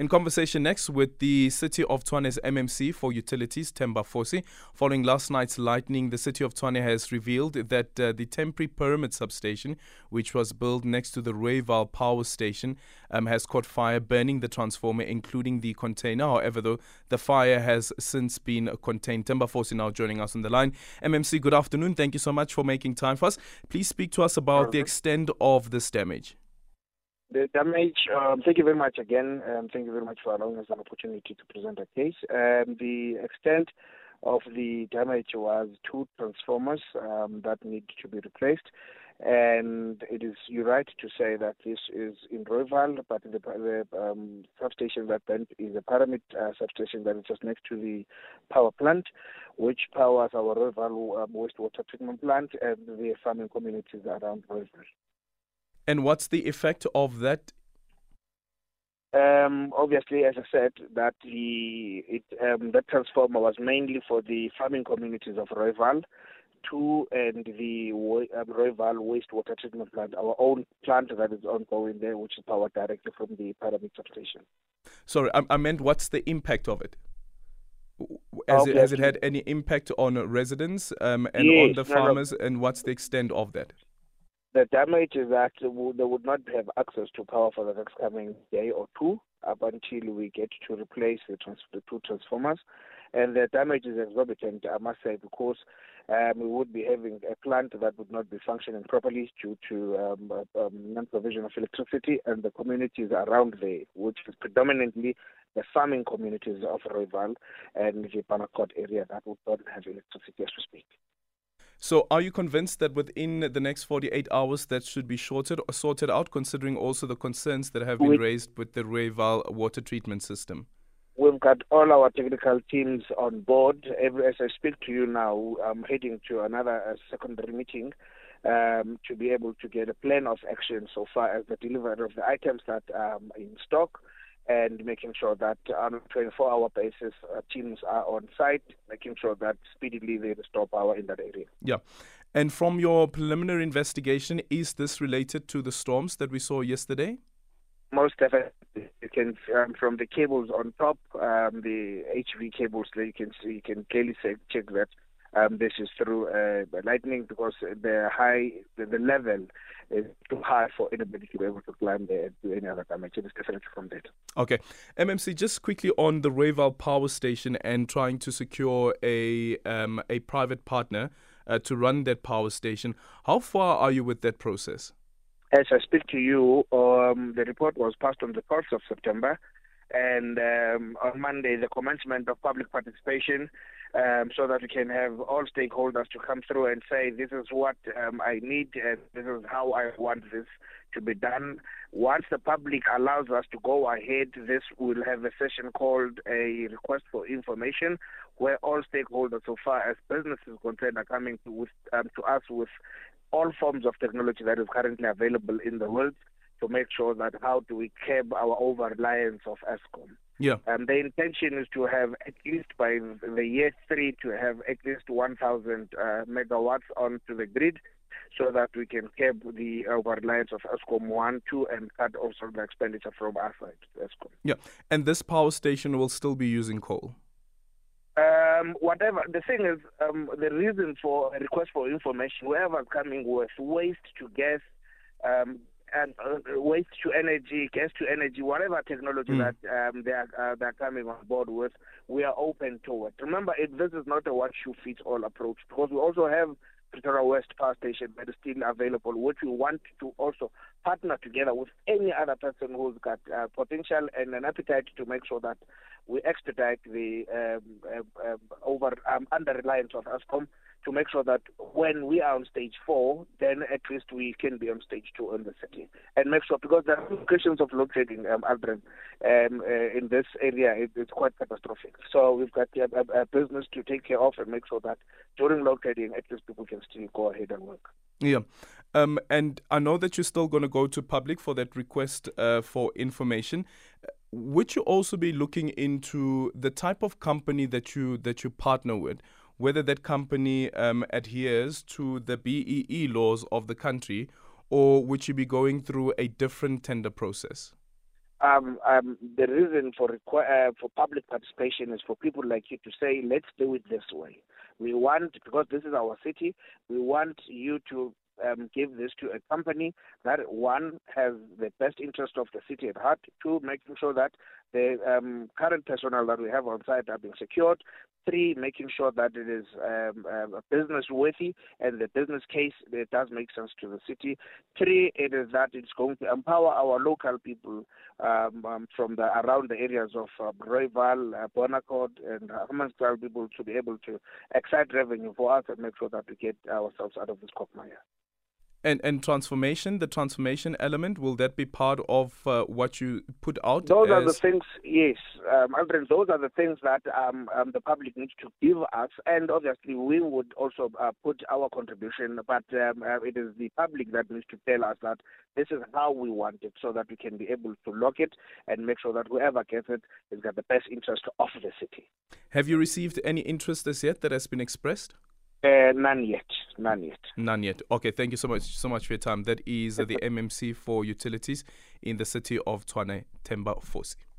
In conversation next with the City of Tshwane's MMC for Utilities, Themba Fosi. Following last night's lightning, the City of Tshwane has revealed that the temporary Pyramid substation, which was built next to the Rooiwal Power Station, has caught fire, burning the transformer, including the container. However, though, the fire has since been contained. Themba Fosi now joining us on the line. MMC, good afternoon. Thank you so much for making time for us. Please speak to us about the extent of this damage. The damage, thank you very much again. Thank you very much for allowing us an opportunity to present our case. The extent of the damage was two transformers that need to be replaced. And it is, you're right to say that this is in Rooiwal, but the substation that went is a Pyramid substation that is just next to the power plant, which powers our Rooiwal wastewater treatment plant and the farming communities around Rooiwal. And what's the effect of that? Obviously, as I said, that that transformer was mainly for the farming communities of Rooiwal 2 and the Rooiwal wastewater treatment plant, our own plant that is ongoing there, which is powered directly from the Pyramid substation. Sorry, I meant what's the impact of it? Has it had any impact on residents on the farmers, and what's the extent of that? The damage is that they would not have access to power for the next coming day or two, up until we get to replace the two transformers. And the damage is exorbitant, I must say, because we would be having a plant that would not be functioning properly due to non-provision of electricity, and the communities around there, which is predominantly the farming communities of Rooiwal and the Panacot area, that would not have electricity as we speak. So are you convinced that within the next 48 hours that should be sorted out, considering also the concerns that have been raised with the Rooiwal water treatment system? We've got all our technical teams on board. As I speak to you now, I'm heading to another secondary meeting to be able to get a plan of action so far as the delivery of the items that are in stock, and making sure that on a 24-hour basis, teams are on site, making sure that speedily they restore power in that area. Yeah. And from your preliminary investigation, is this related to the storms that we saw yesterday? Most definitely. You can, from the cables on top, the HV cables, you can clearly check that this is through lightning, because the level is too high for anybody to be able to climb there and do any other damage. It is different from that. Okay. MMC, just quickly on the Rooiwal Power Station and trying to secure a private partner to run that power station. How far are you with that process? As I speak to you, the report was passed on the 4th of September. And on Monday, the commencement of public participation, so that we can have all stakeholders to come through and say, this is what I need and this is how I want this to be done. Once the public allows us to go ahead, this will have a session called a request for information, where all stakeholders, so far as business is concerned, are coming to us with all forms of technology that is currently available in the world, to make sure that how do we curb our over-reliance of Eskom. Yeah. The intention is to have at least by the year 3 to have at least 1,000 megawatts onto the grid, so that we can curb the over-reliance of Eskom 1, 2, and cut also the expenditure from our side to Eskom. Yeah. And this power station will still be using coal? Whatever. The thing is, the reason for a request for information, whoever coming with waste to gas, waste to energy, gas to energy, whatever technology that they're coming on board with, we are open to it. Remember, this is not a one-shoe-fits-all approach, because we also have Pretoria West Power Station that is still available, which we want to also partner together with any other person who's got potential and an appetite to make sure that we expedite the under-reliance of Eskom, to make sure that when we are on stage 4, then at least we can be on stage 2 in the city. And make sure, because the implications of load shedding, Aldrin, in this area, it's quite catastrophic. So we've got a business to take care of and make sure that during load shedding, at least people can still go ahead and work. Yeah. And I know that you're still going to go to public for that request for information. Would you also be looking into the type of company that you partner with? Whether that company adheres to the BEE laws of the country, or would you be going through a different tender process? The reason for public participation is for people like you to say, let's do it this way. We want, because this is our city, we want you to give this to a company that, one, has the best interest of the city at heart, two, making sure that the current personnel that we have on site are being secured, three, making sure that it is business-worthy and the business case that does make sense to the city, three, it is that it's going to empower our local people from around the areas of Rooiwal, Bon Accord, and Hammanskraal people to be able to excite revenue for us and make sure that we get ourselves out of this quagmire. And transformation, the transformation element, will that be part of what you put out? Those are the things, yes, Alfred, those are the things that the public needs to give us. And obviously, we would also put our contribution, but it is the public that needs to tell us that this is how we want it, so that we can be able to lock it and make sure that whoever gets it has got the best interest of the city. Have you received any interest as yet that has been expressed? None yet. Okay, thank you so much for your time. That is the MMC for Utilities in the City of Tshwane, Themba Fosi.